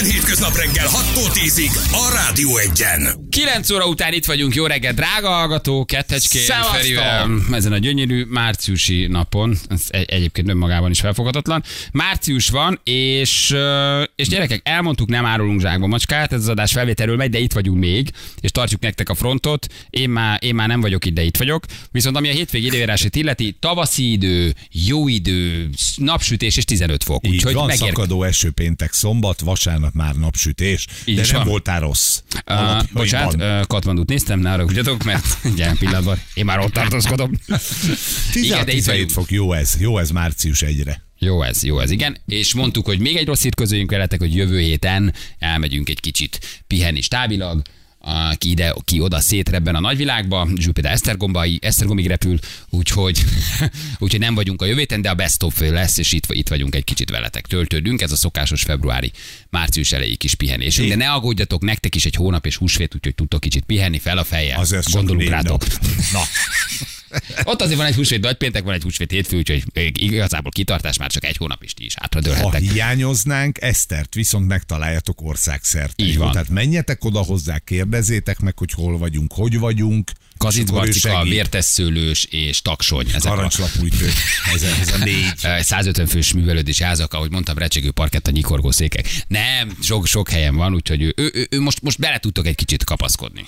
Minden hétköznap reggel 6-tól 10-ig a Rádió 1-en. 9 óra után itt vagyunk. Jó reggel, drága hallgató, kettecskén, Ferivel. Ezen a gyönyörű márciusi napon. Ez egyébként önmagában is felfoghatatlan. Március van, és gyerekek, elmondtuk, nem árulunk zsákba macskát. Ez az adás felvételről megy, de itt vagyunk még, és tartjuk nektek a frontot. Én már nem vagyok itt, de itt vagyok. Viszont ami a hétvégi időjárását illeti, tavaszi idő, jó idő, napsütés és 15 fok. Úgyhogy van szakadó eső péntek, szombat, vasárnap már napsütés, de nem voltál rossz. Bocsánat, Katmandút néztem, ne haragudjatok, mert egy pillanatban én már ott tartózkodom. 17 fok, jó ez március 1-re. Jó ez, igen. És mondtuk, hogy még egy rossz hírt közöljünk veletek, hogy jövő héten elmegyünk egy kicsit pihenni stábilag, ki ide, ki oda szétrebben a nagyvilágba, Jupiter Esztergomig repül, úgyhogy nem vagyunk a jövő héten, de a best of lesz, és itt vagyunk egy kicsit veletek. Töltődünk, ez a szokásos március elejé kis pihenésünk, de ne aggódjatok, nektek is egy hónap és húsvét, úgyhogy tudtok kicsit pihenni, fel a fejjel, gondolunk rátok. Na. Ott azért van egy húsvét nagypéntek, van egy húsvét hétfő, úgyhogy igazából kitartás már csak egy hónap is, ti is átradőlhettek. Ha hiányoznánk, Esztert viszont megtaláljátok országszerte. Így van. Tehát menjetek oda hozzá, kérdezzétek meg, hogy hol vagyunk, hogy vagyunk. Kazincbarcika, Vérteszszőlős és Taksony. Karancslapújtő. Ez a 4. 150 fős művelődési házak, ahogy mondtam, recsegő parkett a nyikorgó székek. Nem, sok helyen van, úgyhogy ő most bele tudtok egy kicsit kapaszkodni.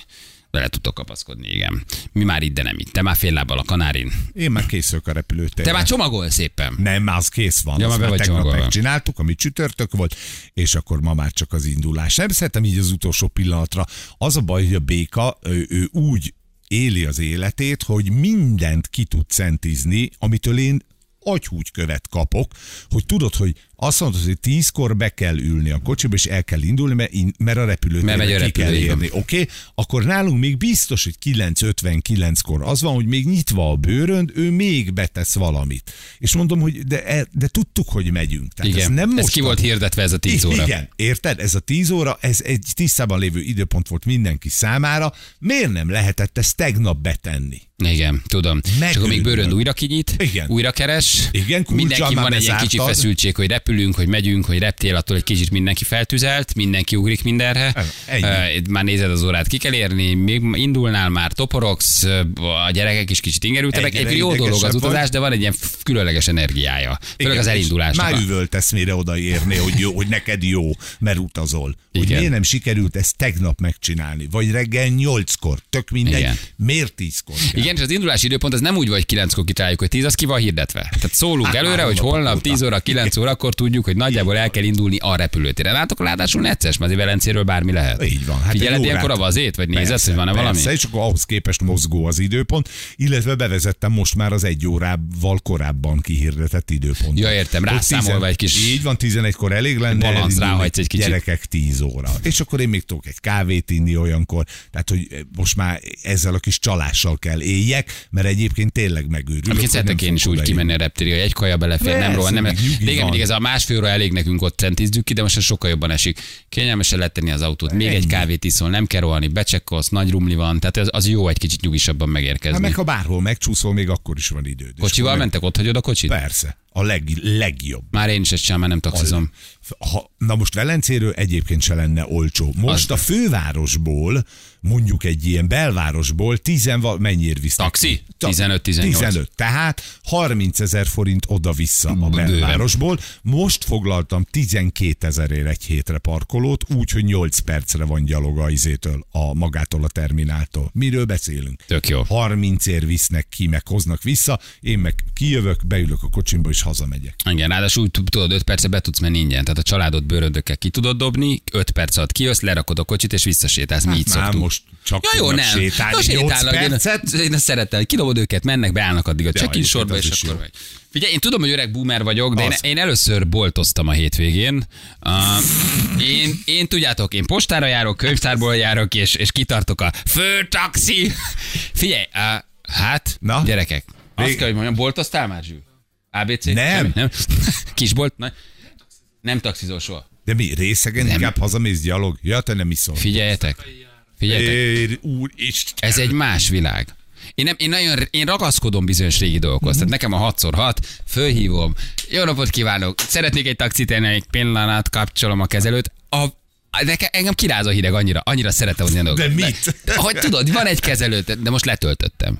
Bele tudtok kapaszkodni, igen. Mi már itt, de nem itt. Te már fél lábbal a kanárin. Én már készülök a repülőtérre. Te már csomagolsz éppen. Nem, az kész van. Ja, azt már tegnap megcsináltuk, ami csütörtök volt, és akkor ma már csak az indulás. Nem szeretem így az utolsó pillanatra. Az a baj, hogy a béka, ő úgy éli az életét, hogy mindent ki tud centizni, amitől én agyhúgykövet kapok, hogy tudod, hogy azt mondod, hogy 10-kor be kell ülni a kocsiba, és el kell indulni, mert a repülőtérre ki kell érni. Oké? Akkor nálunk még biztos, hogy 9:59-kor az van, hogy még nyitva a bőrönd, ő még betesz valamit. És mondom, hogy de tudtuk, hogy megyünk. Tehát igen, ez ki volt hirdetve, ez a 10 óra. Igen, érted? Ez a 10 óra, ez egy tisztában lévő időpont volt mindenki számára. Miért nem lehetett ezt tegnap betenni? Igen, tudom. És akkor még bőrönd újra kinyit, igen. Újra keres. Igen, mindenki van egy kicsi feszültség, hogy repülünk, hogy megyünk, hogy reptél, attól egy kicsit mindenki feltüzelt, mindenki ugrik mindenre. Már nézed az órát, ki kell érni, még indulnál, már toporogsz, a gyerekek is kicsit ingerültek. Egy jó dolog az utazás, de van egy ilyen különleges energiája. Főleg az elindulásnak. Már üvöltesz, mire odaérni, hogy neked jó, mert utazol. Hogy miért nem sikerült ezt tegnap megcsinálni? Vagy reggel 8-kor, tök mindegy, miért 10-kor? És az indulási időpont, ez nem úgy, hogy 9-kor kitáljuk, hogy 10, az ki van hirdetve. Tehát szólunk előre, hogy holnap 10 óra, 9 órakor tudjuk, hogy nagyjából el kell indulni a repülőtérre. Látok, ráadásul necces, mert Velencéről bármi lehet. Így van. Hát figyeled ilyenkor a vazét, vagy nézed, hogy van-e valami? Persze, és akkor ahhoz képest mozgó az időpont, illetve bevezettem most már az egy órával korábban kihirdetett időpontot. Ja, értem, rászámolva egy kis. Így van, 11-kor elég lenne. Balansz ráhagysz egy kicsit. Gyerekek 10 óra. És akkor én még tudok egy kávét inni olyankor. Tehát, hogy most már ezzel a kis csalással kell éljek, mert egyébként tényleg megőrülök. Amiket szeretek én is úgy kimenni a reptérre, hogy egy kaja belefér, nem rohan, nem. Régen mindig ez a másfél óra elég nekünk, ott centizzük ki, de most sokkal jobban esik. Kényelmesen letenni az autót, még egy kávét iszol, nem kell rohanni, becsekkolsz, nagy rumli van, tehát az jó egy kicsit nyugisabban megérkezni. Hát meg ha bárhol megcsúszol, még akkor is van időd. Kocsival mentek, ott hagyod a kocsit? Persze. A legjobb. Már én is ezt sem, már nem taxizom. Na most Velencéről egyébként se lenne olcsó. Most a fővárosból, mondjuk egy ilyen belvárosból, mennyiért visznek? Taxi? 15-18. Tehát 30 000 forint oda-vissza a belvárosból. Most foglaltam 12 000-ért egy hétre parkolót, úgyhogy 8 percre van gyalog magától a termináltól. Miről beszélünk? Tök jó. 30-ért visznek ki, meg hoznak vissza, én meg kijövök, beülök a kocsimba és hazamegyek. Igen, ráadásul tudod, 5 percre be tudsz menni ingyen. Tehát a családot bőröndökkel ki tudod dobni, 5 perc alatt kijössz, lerakod a kocsit és visszasétálsz. Mi így szoktunk. Most csak jó, nem. Sétálni 8 percet. Én ezt szeretem, kidobod őket, mennek, beállnak addig a check-in sorba, és akkor vagy. Figyelj, én tudom, hogy öreg boomer vagyok, de én először boltoztam a hétvégén. Én tudjátok, én postára járok, könyvtárból járok, és kitartok a főtaxi. Figyelj, gyerekek, azt kell, hogy mondjam, boltoztál már, Zsű? ABC? Nem. Kisbolt? Nem taxizol soha. De mi, részegen inkább hazamész gyalog? Ja, te nem iszol. Figyeljetek. Ez egy más világ. Én ragaszkodom bizonyos régi dolgokhoz. Tehát nekem a 6x6, fölhívom, jó napot kívánok, szeretnék egy taxit, egy pillanat, kapcsolom a kezelőt. Engem kiráz a hideg annyira szeretem, hogy ilyen dolgok. De mit? Hogy tudod, van egy kezelő, de most letöltöttem.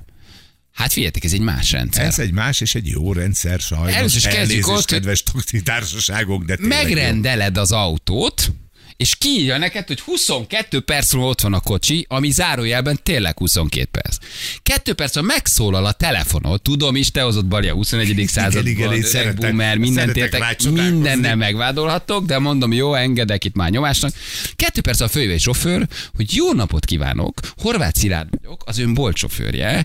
Hát figyeljetek, ez egy más rendszer. Ez egy más és egy jó rendszer, sajnos. Elnézést, ott, kedves társaságok, de tényleg megrendeled az autót, és kiírja neked, hogy 22 perc múlva ott van a kocsi, ami zárójelben tényleg 22 perc. 2 perc múlva megszólal a telefonod, tudom is, te hozott Bari a 21. században, öreg boomer, mindent értek, mindennel megvádolhatok, de mondom, jó, engedek itt már nyomásnak. 2 perc a főjövő sofőr, hogy jó napot kívánok, Horváth Szilárd vagyok, az ön bolt sofőrje,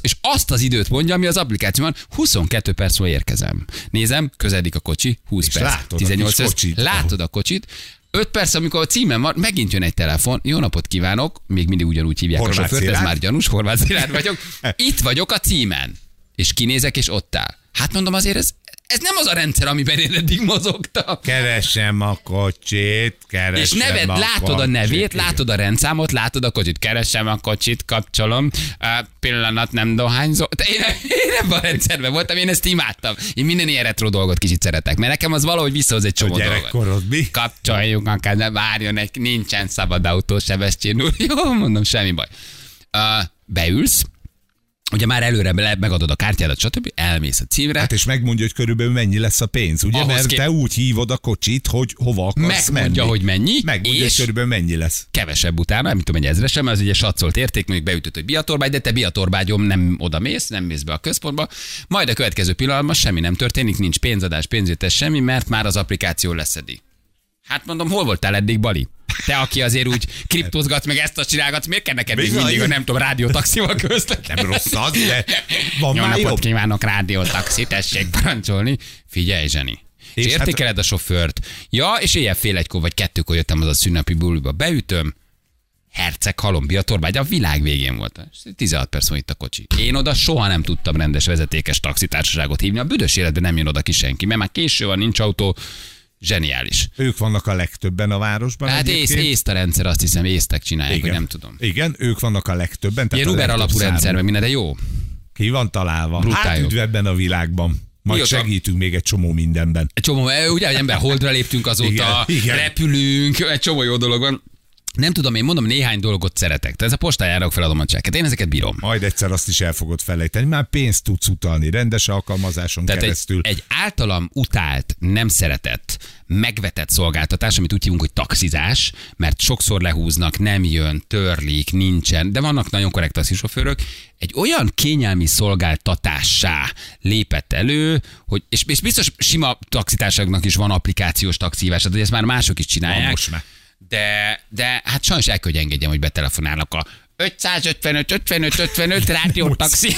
és azt az időt mondja, ami az applikációban, 22 perc múlva érkezem. Nézem, közeledik a kocsi, 20 és perc, 18 perc, látod a kocsit, 5 perc, amikor a címen van, megint jön egy telefon, jó napot kívánok, még mindig ugyanúgy hívják a sofőrt, ez már gyanús, Horváth Szilárd vagyok, itt vagyok a címen, és kinézek, és ott áll. Hát mondom, azért ez nem az a rendszer, amiben én eddig mozogtam. Keresem a kocsit, és neved, látod a nevét, látod a rendszámot, látod a kocsit, keresem a kocsit, kapcsolom, pillanat nem dohányzó. Én ebben a rendszerben voltam, én ezt imádtam. Én minden ilyen retro dolgot kicsit szeretek, mert nekem az valahogy visszahoz egy csomó dolgot. Mi? Kapcsoljuk a kezem, várjon egy, nincsen szabad autó, Sebestyén úr. Jó, mondom, semmi baj. Beülsz. Ugye már előre megadod a kártyádat, stb. Elmész a címre. Hát és megmondja, hogy körülbelül mennyi lesz a pénz, ugye? Ahhoz mert te úgy hívod a kocsit, hogy hova akarsz menni. Megmondja, hogy mennyi. Megmondja, és körülbelül mennyi lesz. Kevesebb utána, nem tudom, egy ezresem, mert az ugye satszolt érték, mondjuk beütött, hogy Biatorbágy, de te Biatorbágyom nem oda mész, nem mész be a központba. Majd a következő pillanatban semmi nem történik, nincs pénzadás, pénzütes semmi, mert már az applikáció leszedi. Hát mondom, hol voltál eddig, Bali? Te, aki azért úgy kriptózgatsz, meg ezt a csinálgatsz, miért kell neked még mindig, hogy nem tudom, rádiótaxival közlekedni? Nem rossz az, de van már jobb. Jó napot kívánok, rádiótaxi, tessék parancsolni. Figyelj, Zseni. És értékeled a sofőrt. Ja, és éjjel fél egykor vagy kettőkor jöttem az a szünnapi buliba, beütöm. Herceg halom, Biatorbágy, a világ végén volt. 16 perc van itt a kocsi. Én oda soha nem tudtam rendes vezetékes taxitársaságot hívni. A büdös életben nem jön oda ki senki, mert már késő van, nincs autó. Zseniális. Ők vannak a legtöbben a városban. Hát észt a rendszer, azt hiszem, észtek csinálják, igen. Vagy nem tudom. Igen, ők vannak a legtöbben. Ilyen Uber alapú rendszerben minden, de jó. Ki van találva. Hát üdve ebben a világban. Majd segítünk még egy csomó mindenben. Egy csomó, ugye, hogy ember holdra léptünk azóta, igen. Repülünk, egy csomó jó dolog van. Nem tudom, én mondom, néhány dolgot szeretek. Tehát ez a postájának feladom a csekket. Én ezeket bírom. Majd egyszer azt is el fogod felejteni. Már pénzt tudsz utalni rendes alkalmazáson tehát keresztül. Egy általam utált, nem szeretett, megvetett szolgáltatás, amit úgy hívunk, hogy taxizás, mert sokszor lehúznak, nem jön, törlik, nincsen, de vannak nagyon korrekt taxisofőrök, egy olyan kényelmi szolgáltatássá lépett elő, hogy, és biztos sima taxitárságnak is van applikációs taxihívás, tehát ezt már mások is csinálják. De hát sajnos el kell, hogy engedjem, hogy betelefonálnak a 555 rádiótaxi.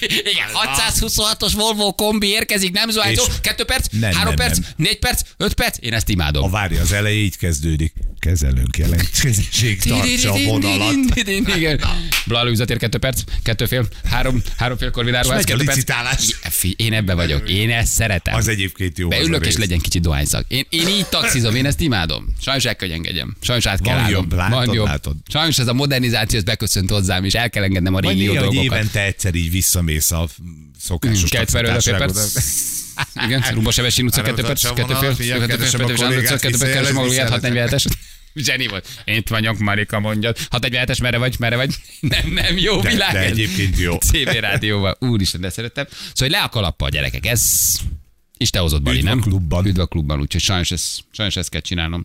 Igen, 626-os Volvo kombi érkezik, nem zuhányzó, 2 perc, 3 perc, 4 perc, 5 perc, én ezt imádom. A várja, az eleje így kezdődik. Kezelőnk jelentkezéség tartsa a vonalat. Igen. Blalőzatér 2 perc, 2,5, 3,5-kor vidárva, ez 2 perc. Én ebbe vagyok, én ezt szeretem. Az egyébként jó. Beülök és legyen kicsit dohányzag. Én így taxizom, én ezt imádom. Sajnos el kell, hogy engedjem. Sajnos át kell állnom. Sajnos ez a modernizáció beköszönt hozzám, és el kell engednem a régi dolgokat. Vagy évente egyszer így visszamész a szokásos taxitárságot. Igen, Rumba-Sebestyén utca 2 perc, 2,5, 647-es. Zseni volt. Én itt vagyok, Marika, mondjad. 647-es, merre vagy? Nem, jó de, világ. De egyébként jó. CB rádióval. Úristen, de szerettem. Szóval le a kalappa a gyerekek. Ez is te hozott, Bali, nem? Üdv a klubban, úgyhogy sajnos ezt kell csinálnom.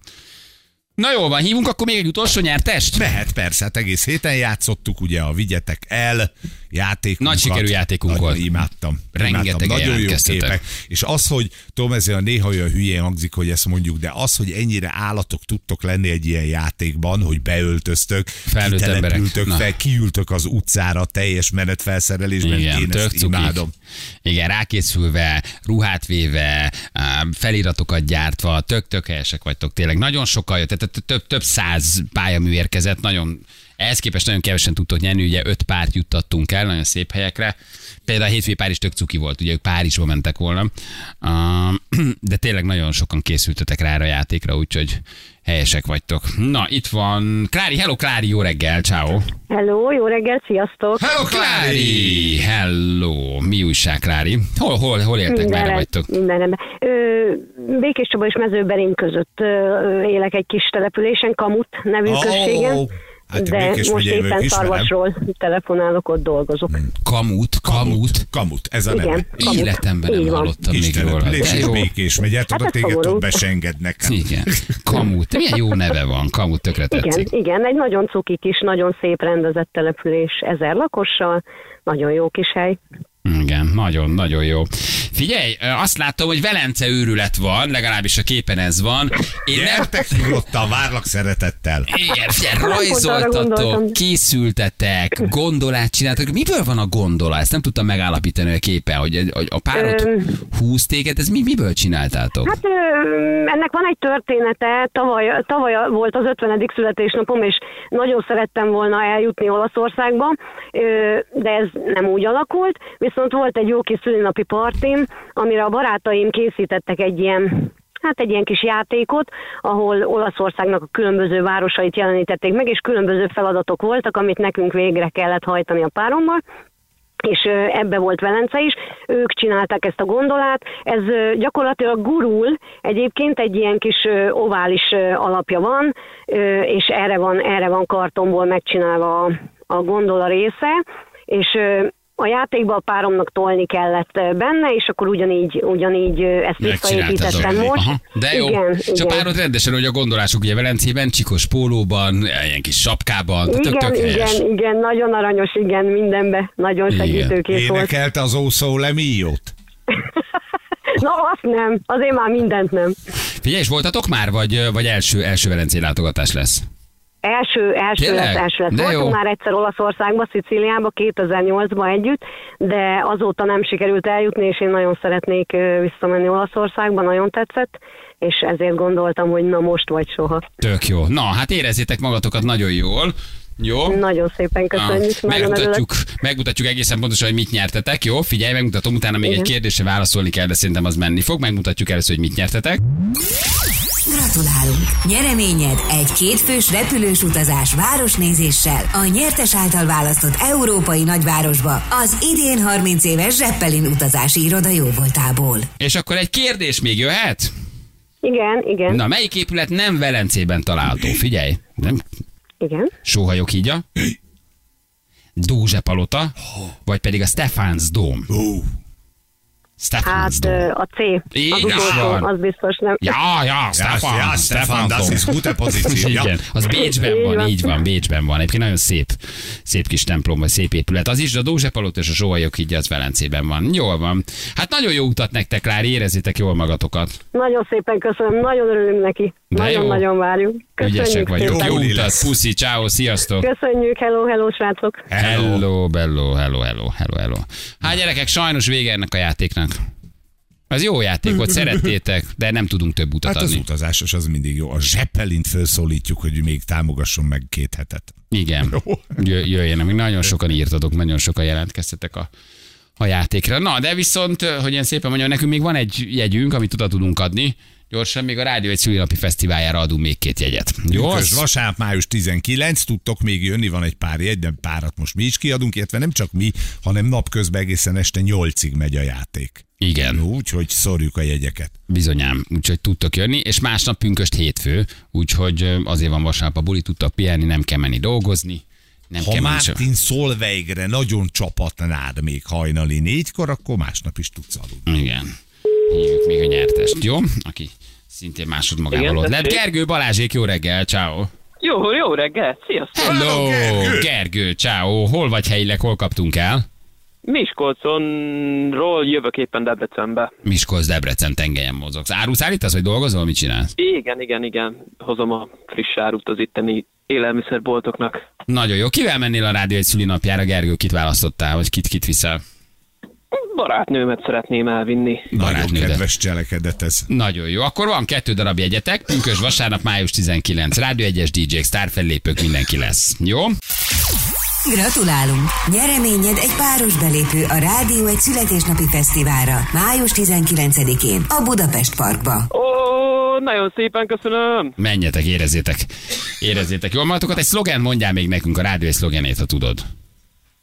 Na jól van, hívunk akkor még egy utolsó nyertest? Mehet persze, hát egész héten játszottuk, ugye a Vigyetek el játékunkat. Nagy sikerű játékunk volt. Imádtam. Rengeteg nagyon jó képek. És az, hogy tudom, ez néha olyan hülyén hangzik, hogy ezt mondjuk, de az, hogy ennyire állatok tudtok lenni egy ilyen játékban, hogy beöltöztök, kitelepültök fel, kiültök az utcára teljes menetfelszerelésben, én ezt imádom. Igen, rákészülve, ruhát véve, feliratokat gyártva, tök helyesek vagytok tényleg. Nagyon sokkal jött, tehát több 100 pályamű érkezett, nagyon... Ehhez képest nagyon kevesen tudtok nyerni, ugye 5 párt juttattunk el nagyon szép helyekre. Például a hétfői Párizs tök cuki volt, ugye ők Párizsba mentek volna. De tényleg nagyon sokan készültetek rá a játékra, úgyhogy helyesek vagytok. Na, itt van Klári. Hello Klári, jó reggel, ciao. Hello, jó reggel, sziasztok. Hello Klári, hello. Mi újság, Klári? Hol értek, merre vagytok? Mindenben. Békés Csaba és Mezőberén között élek egy kis településen, Kamut nevű községen. Hát de most éppen Szarvasról telefonálok, ott dolgozok. Kamut, ez a neve. Életemben nem hallottam még róla. És Békés megy, hát oda téged ott besengednek. Igen, Kamut, milyen jó neve van, Kamut, tökre tetszik. Igen, egy nagyon cuki kis, nagyon szép rendezett település, 1000 lakossal, nagyon jó kis hely. Igen, nagyon-nagyon jó. Figyelj, azt látom, hogy Velence őrület van, legalábbis a képen ez van. Gyertek nyugodtan, várlak szeretettel. Igen, figyelj, rajzoltatok, készültetek, gondolát csináltatok. Miből van a gondola? Ezt nem tudtam megállapítani a képen, hogy a párod húz téged, ez miből csináltátok? Hát ennek van egy története. Tavaly volt az 50. születésnapom, és nagyon szerettem volna eljutni Olaszországba, de ez nem úgy alakult, viszont volt egy jó kis szülinapi partim, amire a barátaim készítettek egy ilyen kis játékot, ahol Olaszországnak a különböző városait jelenítették meg, és különböző feladatok voltak, amit nekünk végre kellett hajtani a párommal, és ebbe volt Velence is, ők csinálták ezt a gondolát, ez gyakorlatilag gurul, egyébként egy ilyen kis ovális alapja van, és erre van kartonból megcsinálva a gondola része, és a játékba a páromnak tolni kellett benne, és akkor ugyanígy ezt visszaépítettem most. Aha, de jó. És a párod rendesen, hogy a gondolásuk ugye Velencében, csikos pólóban, ilyen kis sapkában, igen, nagyon aranyos, igen, mindenbe, nagyon segítőkész volt. Énekelte az Ószó Lemiót? Na, azt nem, azért már mindent nem. Figyelj, és voltatok már, vagy első velencei látogatás lesz? Első lett. Voltunk már egyszer Olaszországba, Szicíliába 2008-ban együtt, de azóta nem sikerült eljutni, és én nagyon szeretnék visszamenni Olaszországba, nagyon tetszett, és ezért gondoltam, hogy na most vagy soha. Tök jó. Na, hát érezzétek magatokat nagyon jól. Jó? Nagyon szépen köszönjük. Megmutatjuk egészen pontosan, hogy mit nyertetek. Jó, figyelj, megmutatom, utána még egy kérdésre válaszolni kell, de szerintem az menni fog. Megmutatjuk először, hogy mit nyertetek. Gratulálunk! Nyereményed egy kétfős repülős utazás városnézéssel a nyertes által választott európai nagyvárosba az idén 30 éves Z(s)eppelin Utazási Iroda jóvoltából. És akkor egy kérdés még jöhet? Igen. Na, melyik épület nem Velencében található? Figyelj! Nem? Igen. Sóhajok hídja? Dózsepalota? Vagy pedig a Stephansdom? Hát a C. Az biztos nem. Ja, Stefan, das ist gute Position. Ja. Az Bécsben van, így van, Bécsben van. Egyébként nagyon szép kis templom, vagy szép épület. Az is, de a Dózsepalota és a Sóhajok hídja az Velencében van. Jól van. Hát nagyon jó utat nektek, Klári, érezzétek jól magatokat. Nagyon szépen köszönöm, nagyon örülünk neki. Nagyon-nagyon várjuk. Ügyesek vagyok. Jó utat, puszi, ciao, sziasztok. Köszönjük, hello, srácok. Hello. Hát gyerekek, sajnos vége ennek a játéknak. Az jó játék volt, szerettétek, de nem tudunk több utat adni. Hát az utazásos az mindig jó. A Zeppelint felszólítjuk, hogy még támogasson meg 2 hetet. Igen, jöjjenek. Még nagyon sokan írtatok, nagyon sokan jelentkeztetek a játékra. Na, de viszont, hogy én szépen mondjam, nekünk még van egy jegyünk, amit oda tudunk adni. Gyorsan, még a Rádió 1 szülinapi fesztiváljára adunk még 2 jegyet. Jó? Vasárnap május 19, tudtok még jönni, van egy pár jegy, de párat most mi is kiadunk, illetve nem csak mi, hanem napközben egészen este 8-ig megy a játék. Igen. Úgyhogy szórjuk a jegyeket. Bizonyám, úgyhogy tudtok jönni, és másnap pünkösd hétfő, úgyhogy azért van vasárnap a buli, tudtak pihenni, nem kell menni dolgozni. Ha Mártin Szolveigre nagyon csapatnád még hajnali 4-kor, akkor másnap is tudsz aludni. Igen. Hívjuk még a nyertest, jó? Aki szintén másodmagával ott lett. Gergő Balázsék, jó reggel, ciao. Jó reggel, sziasztok. Hello, Gergő, ciao. Hol vagy helyileg, hol kaptunk el? Miskolconról jövök éppen Debrecenbe. Miskolc-Debrecen tengelyen mozogsz. Árut állítasz, vagy dolgozol, mit csinálsz? Igen. Hozom a friss árut az itteni élelmiszerboltoknak. Nagyon jó. Kivel mennél a Rádió 1 szülinapjára, Gergő? Kit választottál, vagy kit viszel? Barátnőmet szeretném elvinni. Nagyon kedves cselekedet ez. Nagyon jó. Akkor van 2 darab jegyetek. Pünkösd vasárnap május 19. Rádió 1-es DJ-k, sztárfellépők, mindenki lesz. Jó? Gratulálunk! Nyereményed egy páros belépő a Rádió 1 születésnapi fesztiválra május 19-én a Budapest Parkba. Nagyon szépen köszönöm! Menjetek, érezzétek jól magatokat. Egy szlogent mondjál még nekünk, a Rádió 1 szlogenét, ha tudod.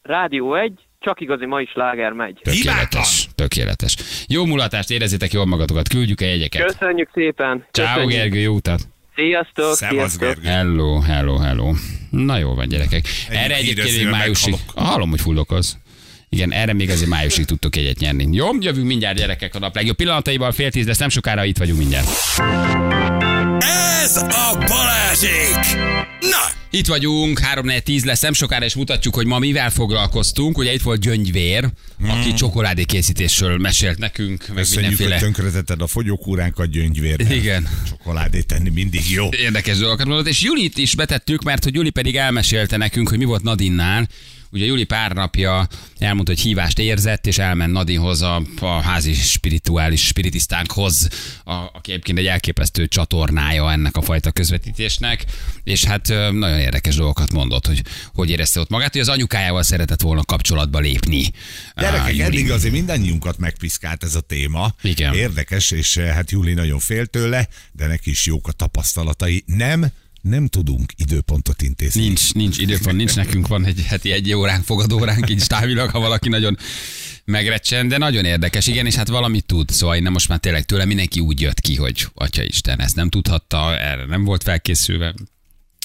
Rádió 1, csak igazi mai sláger megy. Tökéletes. Tökéletes. Jó mulatást, érezzétek jól magatokat, küldjük a jegyeket. Köszönjük szépen. Ciao Gergő, jó utat. Sziasztok. Szevasz Gergő. Hello, hello, hello. Na jó van gyerekek. Erre egyébként még májusig. Hallom, hogy fullokoz. Igen, erre még azért májusig tudtok egyet nyerni. Jó, jövünk mindjárt gyerekek a nap legjobb pillanataival, 9:30, de nem sokára itt vagyunk mindjárt. Ez a Balázsék! Na! Itt vagyunk, 3:10 lesz, nem sokára, és mutatjuk, hogy ma mivel foglalkoztunk. Ugye itt volt Gyöngyvér, aki csokoládékészítésről mesélt nekünk. Köszönjük, mindenféle... hogy tönkretetted a fogyókúránkat Gyöngyvérben. Igen. Csokoládét tenni mindig jó. Érdekes dolgokat mondott, és Julit is betettük, mert hogy Juli pedig elmesélte nekünk, hogy mi volt Nadinnál. Ugye Juli pár napja elmondta, hogy hívást érzett, és elment Nadirhoz, a házi spirituális spiritisztánkhoz, aki egyébként egy elképesztő csatornája ennek a fajta közvetítésnek, és hát nagyon érdekes dolgokat mondott, hogy érezte ott magát, hogy az anyukájával szeretett volna kapcsolatba lépni. Gyerekek, eddig azért mindannyiunkat megpiszkált ez a téma. Igen. Érdekes, és hát Juli nagyon fél tőle, de neki is jók a tapasztalatai. Nem tudunk időpontot intézni. Nincs időpont, nincs nekünk, van egy heti egy óránk, fogadóránk, így távilag, ha valaki nagyon megrecsen, de nagyon érdekes, igen, és hát valamit tud, szóval én most már tényleg tőle mindenki úgy jött ki, hogy atyaisten, ezt nem tudhatta, erre nem volt felkészülve,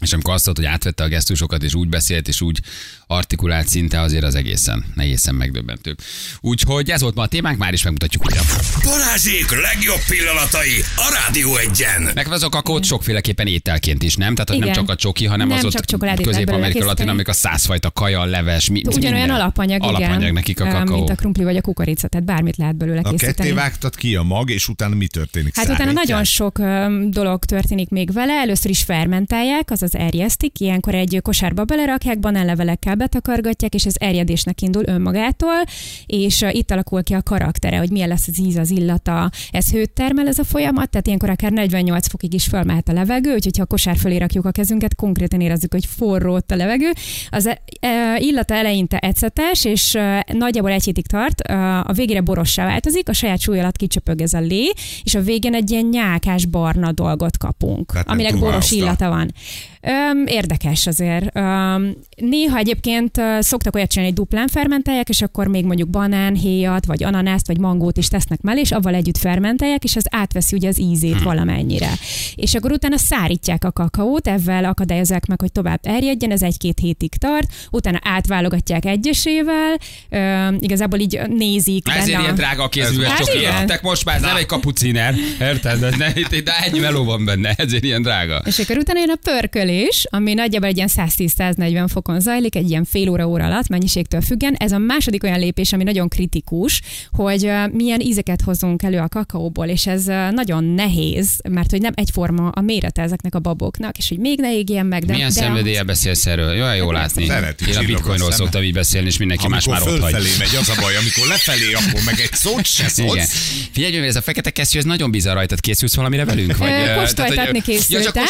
és amikor azt mondta, hogy átvette a gesztusokat, és úgy beszélt, és úgy artikulált szinte, azért az egészen megdöbbentő. Úgyhogy ez volt ma a témánk, már is megmutatjuk újra. Balázsék legjobb pillanatai a Rádió 1-en. Meg azok a kód sokféleképpen ételként is, nem? Tehát hogy nem csak a csoki, hanem nem az ott Közép-Amerika, Latin-Amerika, százfajta kaja, leves, ugyanolyan alapanyag nekik a kakaó. Mint a krumpli vagy a kukorica, tehát bármit lehet belőle készíteni. A ketté vágtad ki a mag, és utána mi történik? Hát utána nagyon sok dolog történik még vele. Először is fermentálják, az erjesztik, ilyenkor egy kosárba belerakják, banánlevelekkel betakargatják, és ez erjedésnek indul önmagától, és itt alakul ki a karaktere, hogy milyen lesz az íz, az illata. Ez hőt termel ez a folyamat, tehát ilyenkor akár 48 fokig is fölmehet a levegő, úgyhogy ha a kosár fölé rakjuk a kezünket, konkrétan érezzük, hogy forró ott a levegő. Az illata eleinte ecetes, és nagyjából egy hétig tart, a végére borossá változik, a saját súly alatt kicsöpög ez a lé, és a végén egy ilyen nyálkás barna dolgot kapunk, hát aminek boros illata van. Érdekes azért. Néha egyébként szoktak olyat csinálni, hogy duplán fermentálják, és akkor még mondjuk banánhéjat, vagy ananászt, vagy mangót is tesznek mellé, és avval együtt fermentálják, és ez átveszi ugye az ízét valamennyire. És akkor utána szárítják a kakaót, ezzel akadályozzák meg, hogy tovább erjedjen, ez 1-2 hétig tart, utána átválogatják egyesével, igazából így nézik. Ezért ilyen drága a kézműves csoki. Értek most már, ez nem egy kapuciner. Érted? De ennyi meló van benne, ezért ilyen drága. És akkor utána jön a pörkölés, ami nagyjából egy ilyen 110-140 fokon zajlik, egy ilyen fél óra alatt, mennyiségtől függen. Ez a második olyan lépés, ami nagyon kritikus, hogy milyen ízeket hozunk elő a kakaóból, és ez nagyon nehéz, mert hogy nem egyforma a mérete ezeknek a baboknak, és hogy még ne égjen meg. De milyen szenvedéllyel beszélsz erről? Jaj, jól látni. Én a bitcoinról szoktam így beszélni, és mindenki más már ott hagy. Megy az a baj, amikor lefelé, akkor meg egy szót se szólsz. Figyelj, ez a fekete kesztyű, ez nagyon bizarr rajtad. Készülsz valamire velünk? Kóstoltatni készültem.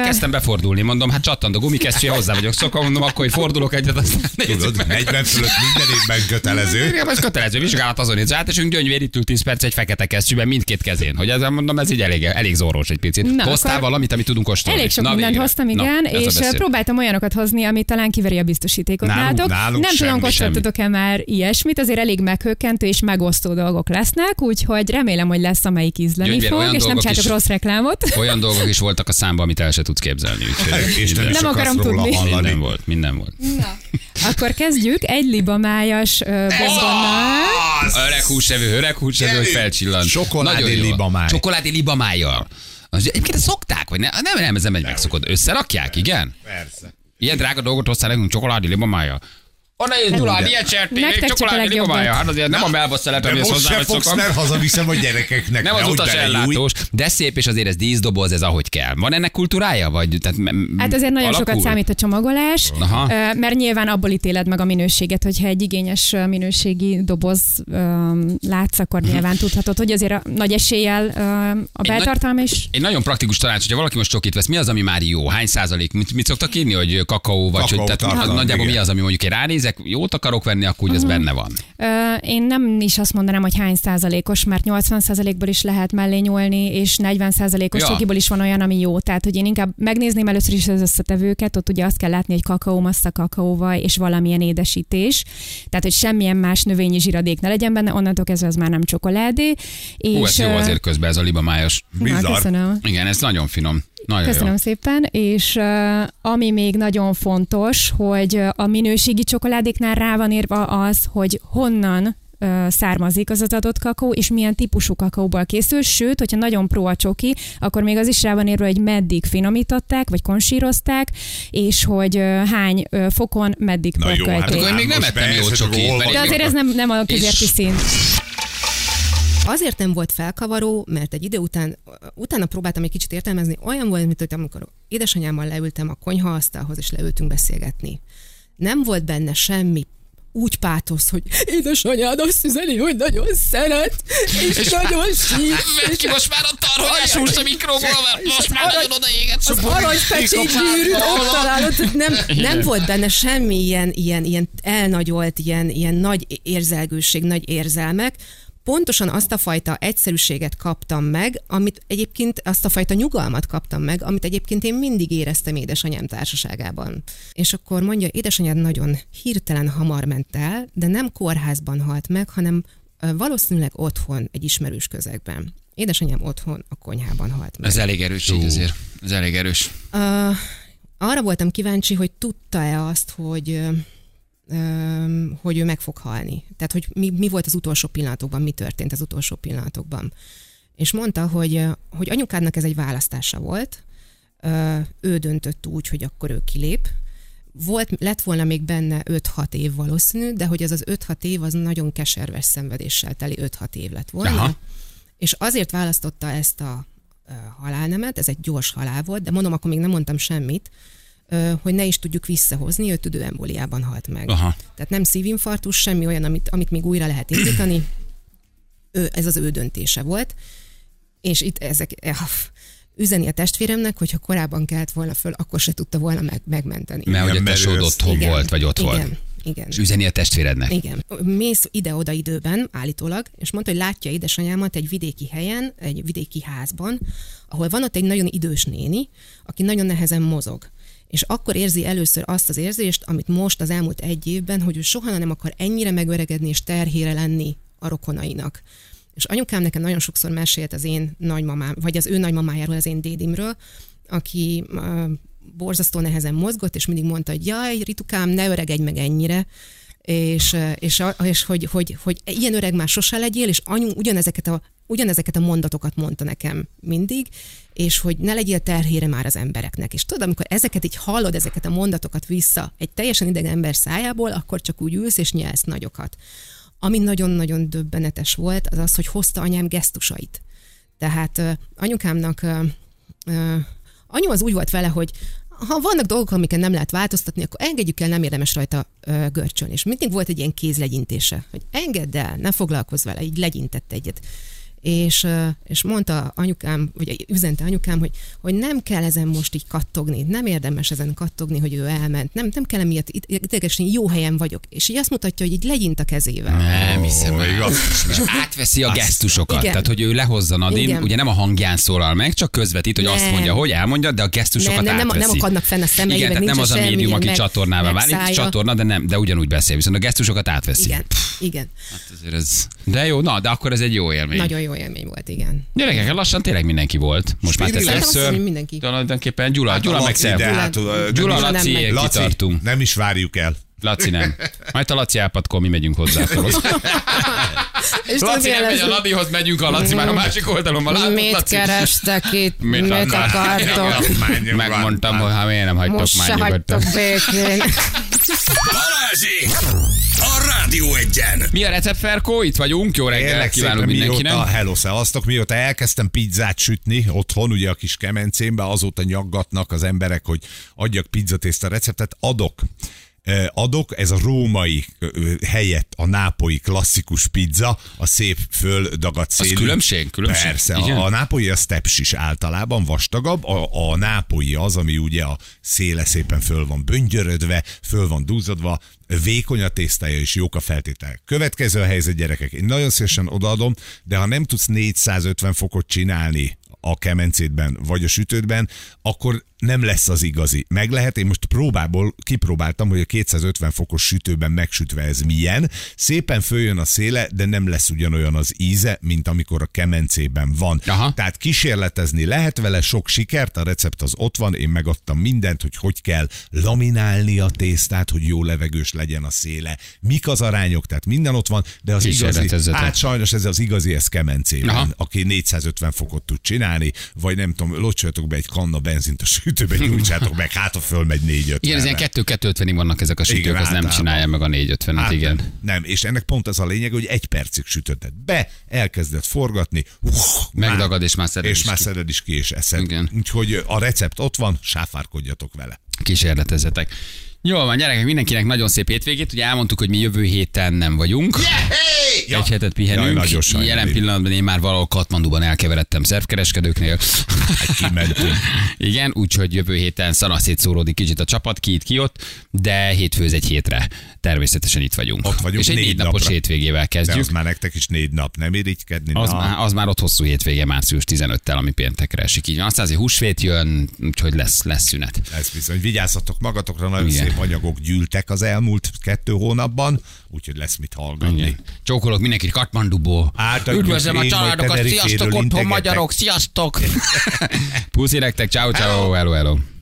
Elkezdtem befordulni, mondom, hát csattant a gumikesztyűje, hozzá vagyok szokva, mondom, akkor hogy fordulok egyet, aztán nézzük meg. 40 fölött minden évben kötelező. Igen, ez kötelező vizsgálat azon is. Hát, és ünk Gyöngyvér itt ül 10 perc egy fekete kesztyűben mindkét kezén. Hogy ezzel mondom, ez így elég zorros egy picit. Na, hoztál valamit, amit tudunk kóstolni? Elég sok mindent hoztam, igen, na, és próbáltam olyanokat hozni, ami talán kiveri a biztosítékot nálatok. Nem tudom, kóstoltatok-e már ilyesmit, azért elég meghökkentő és megosztó dolgok lesznek, úgyhogy remélem, hogy lesz, amelyik ízleni fog, és nem csinálok rossz reklámot. Olyan dolgok is voltak a számban, amit el se tudsz képzelni. Úgyhogy nem akarom tudni. Minden volt. Na. Akkor kezdjük egy libamájas bombonnal. Öreg húsevő, hogy felcsillant. Csokoládé libamájjal. Egyébként szokták, vagy nem, ez nem egy megszokott. Összerakják, igen? Persze. Ilyen drága dolgot hoztál nekünk, csokoládé libamájjal. Onnan jön Gyulán, ilyen cserté, még csokoládé libamája. Hát azért nem a melbasz szelepem, hogy hozzá vagy szokam. De most hazaviszem a gyerekeknek. Nem az utas ellátós, de szép, és azért ez díszdoboz, ez ahogy kell. Van ennek kultúrája? Vagy, tehát hát azért nagyon sokat számít a csomagolás, mert nyilván abból ítéled meg a minőséget, hogyha egy igényes minőségi doboz látsz, akkor nyilván tudhatod, hogy azért a nagy eséllyel a beltartalma is. Egy nagyon praktikus tanács, hogyha valaki most csokit vesz, mi az, ami már jó? Hány százalék? Mit szoktak írni, hogy kakaó vagy? Nagyjából mi az, ami mondjuk ránéz? ezek jót akarok venni, akkor ugye ez benne van. Én nem is azt mondanám, hogy hány százalékos, mert 80%-ból is lehet mellé nyúlni, és 40%-os csokiból is van olyan, ami jó. Tehát, hogy én inkább megnézném először is az összetevőket, ott ugye azt kell látni, hogy kakaó, massza kakaóval és valamilyen édesítés. Tehát, hogy semmilyen más növényi zsiradék ne legyen benne, onnantól kezdve az már nem csokoládé. Ó, ez jó azért közben, ez a libamájas. Bizarr. Igen, ez nagyon finom. Nagyon köszönöm szépen, és ami még nagyon fontos, hogy a minőségi csokoládéknál rá van írva az, hogy honnan származik az adott kakaó, és milyen típusú kakaóból készül, sőt, hogyha nagyon pró a csoki, akkor még az is rá van írva, hogy meddig finomították, vagy konsírozták, és hogy hány fokon meddig pörkölték. Na jó, hát akkor még nem ettem jó csokit. De azért ez nem a közérti szint. Azért nem volt felkavaró, mert egy idő után, utána próbáltam egy kicsit értelmezni, olyan volt, mint hogy amikor édesanyámmal leültem a konyhaasztalhoz, és leültünk beszélgetni. Nem volt benne semmi úgy pátosz, hogy édesanyád azt üzeli, hogy nagyon szeret, és nagyon sír. Vedd ki most már a tarhonyásúst a mikróból, mert most már nagyon odaéget. Az aranypecsét gyűrűt ott találod, nem volt benne semmi ilyen elnagyolt, ilyen nagy érzelgőség, nagy érzelmek. Pontosan azt a fajta egyszerűséget kaptam meg, amit egyébként, azt a fajta nyugalmat kaptam meg, amit egyébként én mindig éreztem édesanyám társaságában. És akkor mondja, édesanyád nagyon hirtelen hamar ment el, de nem kórházban halt meg, hanem valószínűleg otthon, egy ismerős közegben. Édesanyám otthon, a konyhában halt meg. Ez elég erős így azért. Ez elég erős. Arra voltam kíváncsi, hogy tudta-e azt, hogy ő meg fog halni. Tehát, hogy mi volt az utolsó pillanatokban, mi történt az utolsó pillanatokban. És mondta, hogy anyukádnak ez egy választása volt, ő döntött úgy, hogy akkor ő kilép. Lett volna még benne 5-6 év valószínű, de hogy ez az 5-6 év az nagyon keserves szenvedéssel teli 5-6 év lett volna. Aha. És azért választotta ezt a halálnemet, ez egy gyors halál volt, de mondom, akkor még nem mondtam semmit, hogy ne is tudjuk visszahozni, ő tüdőemboliában halt meg. Aha. Tehát nem szívinfarktus, semmi olyan, amit még újra lehet indítani. Ez az ő döntése volt. És itt üzeni a testvéremnek, hogyha korábban kelt volna föl, akkor se tudta volna megmenteni. Mert hogy a tesód otthon volt, vagy ott volt. Igen. És üzeni a testvérednek. Igen. Mész ide-oda időben, állítólag, és mondta, hogy látja édesanyámat egy vidéki helyen, egy vidéki házban, ahol van ott egy nagyon idős néni, aki nagyon nehezen mozog. És akkor érzi először azt az érzést, amit most az elmúlt 1 évben, hogy ő soha nem akar ennyire megöregedni és terhére lenni a rokonainak. És anyukám nekem nagyon sokszor mesélt az én nagymamám, vagy az ő nagymamájáról, az én dédimről, aki borzasztó nehezen mozgott, és mindig mondta, hogy jaj, Ritukám, ne öregedj meg ennyire, és hogy ilyen öreg már sose legyél, és anyu ugyanezeket a mondatokat mondta nekem mindig, és hogy ne legyél terhére már az embereknek. És tudod, amikor ezeket így hallod, ezeket a mondatokat vissza egy teljesen idegen ember szájából, akkor csak úgy ülsz és nyelsz nagyokat. Ami nagyon-nagyon döbbenetes volt, az az, hogy hozta anyám gesztusait. Tehát anyukámnak, anyu az úgy volt vele, hogy ha vannak dolgok, amiket nem lehet változtatni, akkor engedjük el, nem érdemes rajta görcsölni. És mindig volt egy ilyen kézlegyintése, hogy engedd el, ne foglalkozz vele, így legyintett egyet. És mondta anyukám, vagy üzente anyukám, hogy nem kell ezen most így kattogni, nem érdemes ezen kattogni, hogy ő elment, nem kell emiatt idegesni, jó helyen vagyok. És így azt mutatja, hogy így legyint a kezével. Nem hiszem, és átveszi a gesztusokat, igen. Tehát hogy ő lehozza Nadin, ugye nem a hangján szólal meg, csak közvetít, hogy azt mondja, hogy elmondja, de a gesztusokat átveszi. Nem akadnak fenn a szemei, igen, tehát nem az a médium, aki csatornává válik, csatorna, de ugyanúgy beszél, viszont a gesztusokat átveszi. Igen. Hát azért ez... De jó, de akkor ez egy jó élmény. Nagyon jó élmény volt, igen. Gyerekek, lassan tényleg mindenki volt. Most már tesz először. Tulajdonképpen Gyula meg Szelf. Gyula, Laci, kitartunk. Nem is várjuk el. Laci nem. Majd a Laci ápadkor mi megyünk hozzá. Laci nem megy a Nadihoz, megyünk a Laci már a másik oldalon. Mit kerestek itt? Mit akartok? Megmondtam, hogy ha miért nem hagytok már nyugodtan. Most se hagytok békén. A Rádió 1-en. Mi a recept, Ferkó? Itt vagyunk, jó reggel kívánunk mindenkinek. Hello, szevasztok, mióta elkezdtem pizzát sütni otthon, ugye a kis kemencémben, azóta nyaggatnak az emberek, hogy adjak pizzatészta receptet, adok. adok, ez a római helyett a nápolyi klasszikus pizza, a szép földagadt szélű. Az különbség? Persze, a nápolyi a stepsis általában vastagabb, a nápolyi az, ami ugye a széle szépen föl van böngyörödve, föl van dúzadva, vékony a tésztája és jók a feltételek. Következő a helyzet, gyerekek, én nagyon szívesen odaadom, de ha nem tudsz 450 fokot csinálni a kemencétben vagy a sütődben, akkor nem lesz az igazi. Meg lehet, én most próbából kipróbáltam, hogy a 250 fokos sütőben megsütve ez milyen. Szépen följön a széle, de nem lesz ugyanolyan az íze, mint amikor a kemencében van. Aha. Tehát kísérletezni lehet vele, sok sikert, a recept az ott van, én megadtam mindent, hogy kell laminálni a tésztát, hogy jó levegős legyen a széle. Mik az arányok, tehát minden ott van, de az igazi, hát sajnos ez az igazi, ez kemencében. Aha. Aki 450 fokot tud csinálni, vagy nem tudom, locsoljatok be egy kanna benzint a sütőben, nyújtsátok meg, hát a fölmegy 450. Igen, ez ilyen 2-250-ig vannak ezek a sütők, igen, az nem csinálja meg a 450-et, hát, igen. Nem, és ennek pont az a lényeg, hogy egy percig sütötted be, elkezdett forgatni, megdagad, már, és már szeded és is ki, és eszed. Igen. Úgyhogy a recept ott van, sáfárkodjatok vele. Kísérletezzetek. Jól van, gyerekek, mindenkinek nagyon szép hétvégét. Ugye elmondtuk, hogy mi jövő héten nem vagyunk. Yeah! Egy hetet pihenünk. Jaj, jelen pillanatban én már valahol Katmanduban elkeveredtem szervkereskedőknél. Kimentünk. Igen, úgyhogy jövő héten szanaszét szóródik kicsit a csapat, ki ott, de hétfőz egy hétre. Természetesen itt vagyunk. Ott vagyunk, és egy 4 napos hétvégével kezdjük. De az már nektek is 4 nap, nem irigykedni. Az már ott hosszú hétvége, március 15-tel, ami péntekre esik. Így aztán azért húsvét jön, úgyhogy lesz szünet. Ez bizony, vigyázzatok magatokra, nagyon szép anyagok gyűltek az elmúlt 2 hónapban, úgyhogy lesz mit hallgatni. Igen. Csókolok mindenkit Katmanduból. Üdvözlöm a családokat, sziasztok otthon magyarok, sziasztok! Puszi nektek, ciao, ciao, hello, hello.